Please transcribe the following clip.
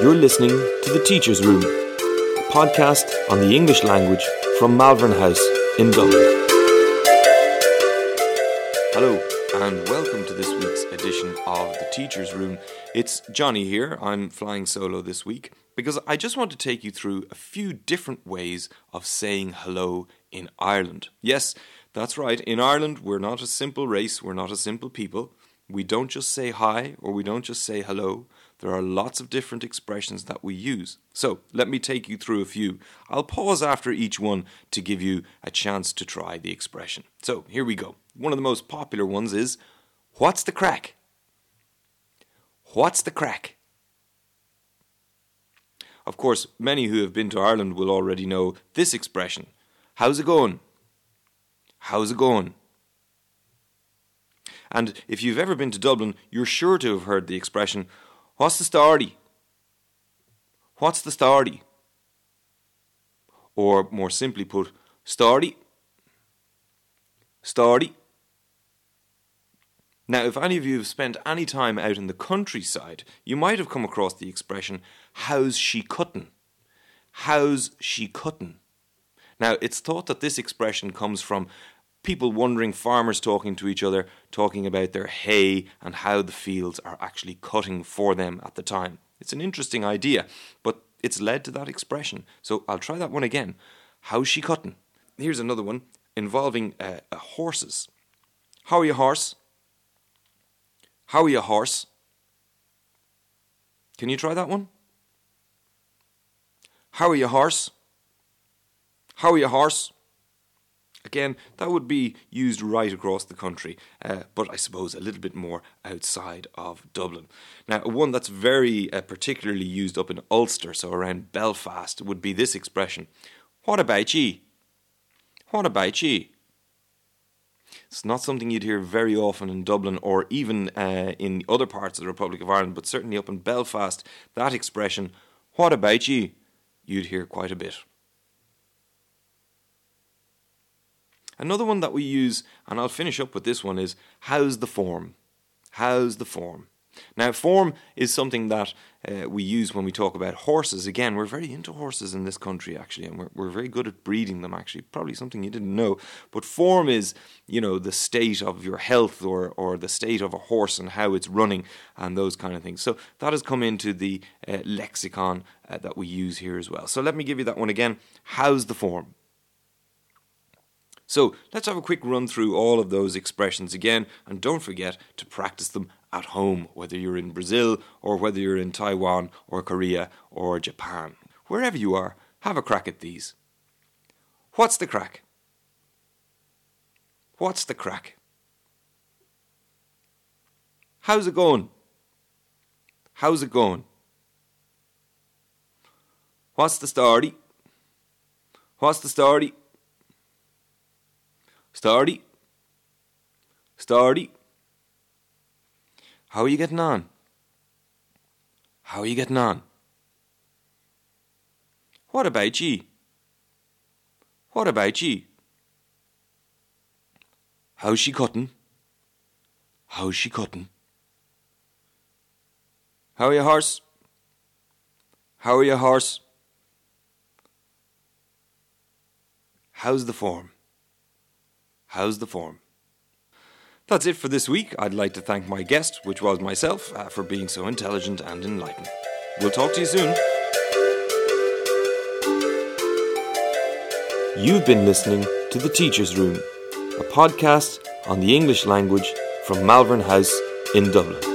You're listening to The Teacher's Room, a podcast on the English language from Malvern House in Dublin. Hello and welcome to this week's edition of The Teacher's Room. It's Johnny here. I'm flying solo this week because I just want to take you through a few different ways of saying hello in Ireland. Yes, that's right. In Ireland, we're not a simple race. We're not a simple people. We don't just say hi or we don't just say hello. There are lots of different expressions that we use. So let me take you through a few. I'll pause after each one to give you a chance to try the expression. So here we go. One of the most popular ones is, what's the crack? What's the crack? Of course, many who have been to Ireland will already know this expression. How's it going? How's it going? And if you've ever been to Dublin, you're sure to have heard the expression, what's the story? What's the story? Or more simply put, story. Story. Now, if any of you have spent any time out in the countryside, you might have come across the expression, how's she cuttin'? How's she cuttin'? Now, it's thought that this expression comes from people wondering, farmers talking to each other, talking about their hay and how the fields are actually cutting for them at the time. It's an interesting idea, but it's led to that expression. So I'll try that one again. How's she cutting? Here's another one involving horses. How are you, horse? How are you, horse? Can you try that one? How are you, horse? How are you, horse? Again, that would be used right across the country, but I suppose a little bit more outside of Dublin. Now, one that's very particularly used up in Ulster, so around Belfast, would be this expression. What about ye? What about ye? It's not something you'd hear very often in Dublin or even in other parts of the Republic of Ireland, but certainly up in Belfast, that expression, what about ye, you'd hear quite a bit. Another one that we use, and I'll finish up with this one, is how's the form? How's the form? Now, form is something that we use when we talk about horses. Again, we're very into horses in this country, actually, and we're very good at breeding them, actually. Probably something you didn't know. But form is, you know, the state of your health or the state of a horse and how it's running and those kind of things. So that has come into the lexicon that we use here as well. So let me give you that one again. How's the form? So let's have a quick run through all of those expressions again, and don't forget to practice them at home, whether you're in Brazil or whether you're in Taiwan or Korea or Japan. Wherever you are, have a crack at these. What's the crack? What's the crack? How's it going? How's it going? What's the story? What's the story? Story. Story. How are you getting on? How are you getting on? What about ye? What about ye? How's she cutting? How's she cutting? How are you, horse? How are you, horse? How's the form? How's the form? That's it for this week. I'd like to thank my guest, which was myself, for being so intelligent and enlightened. We'll talk to you soon. You've been listening to The Teacher's Room, a podcast on the English language from Malvern House in Dublin.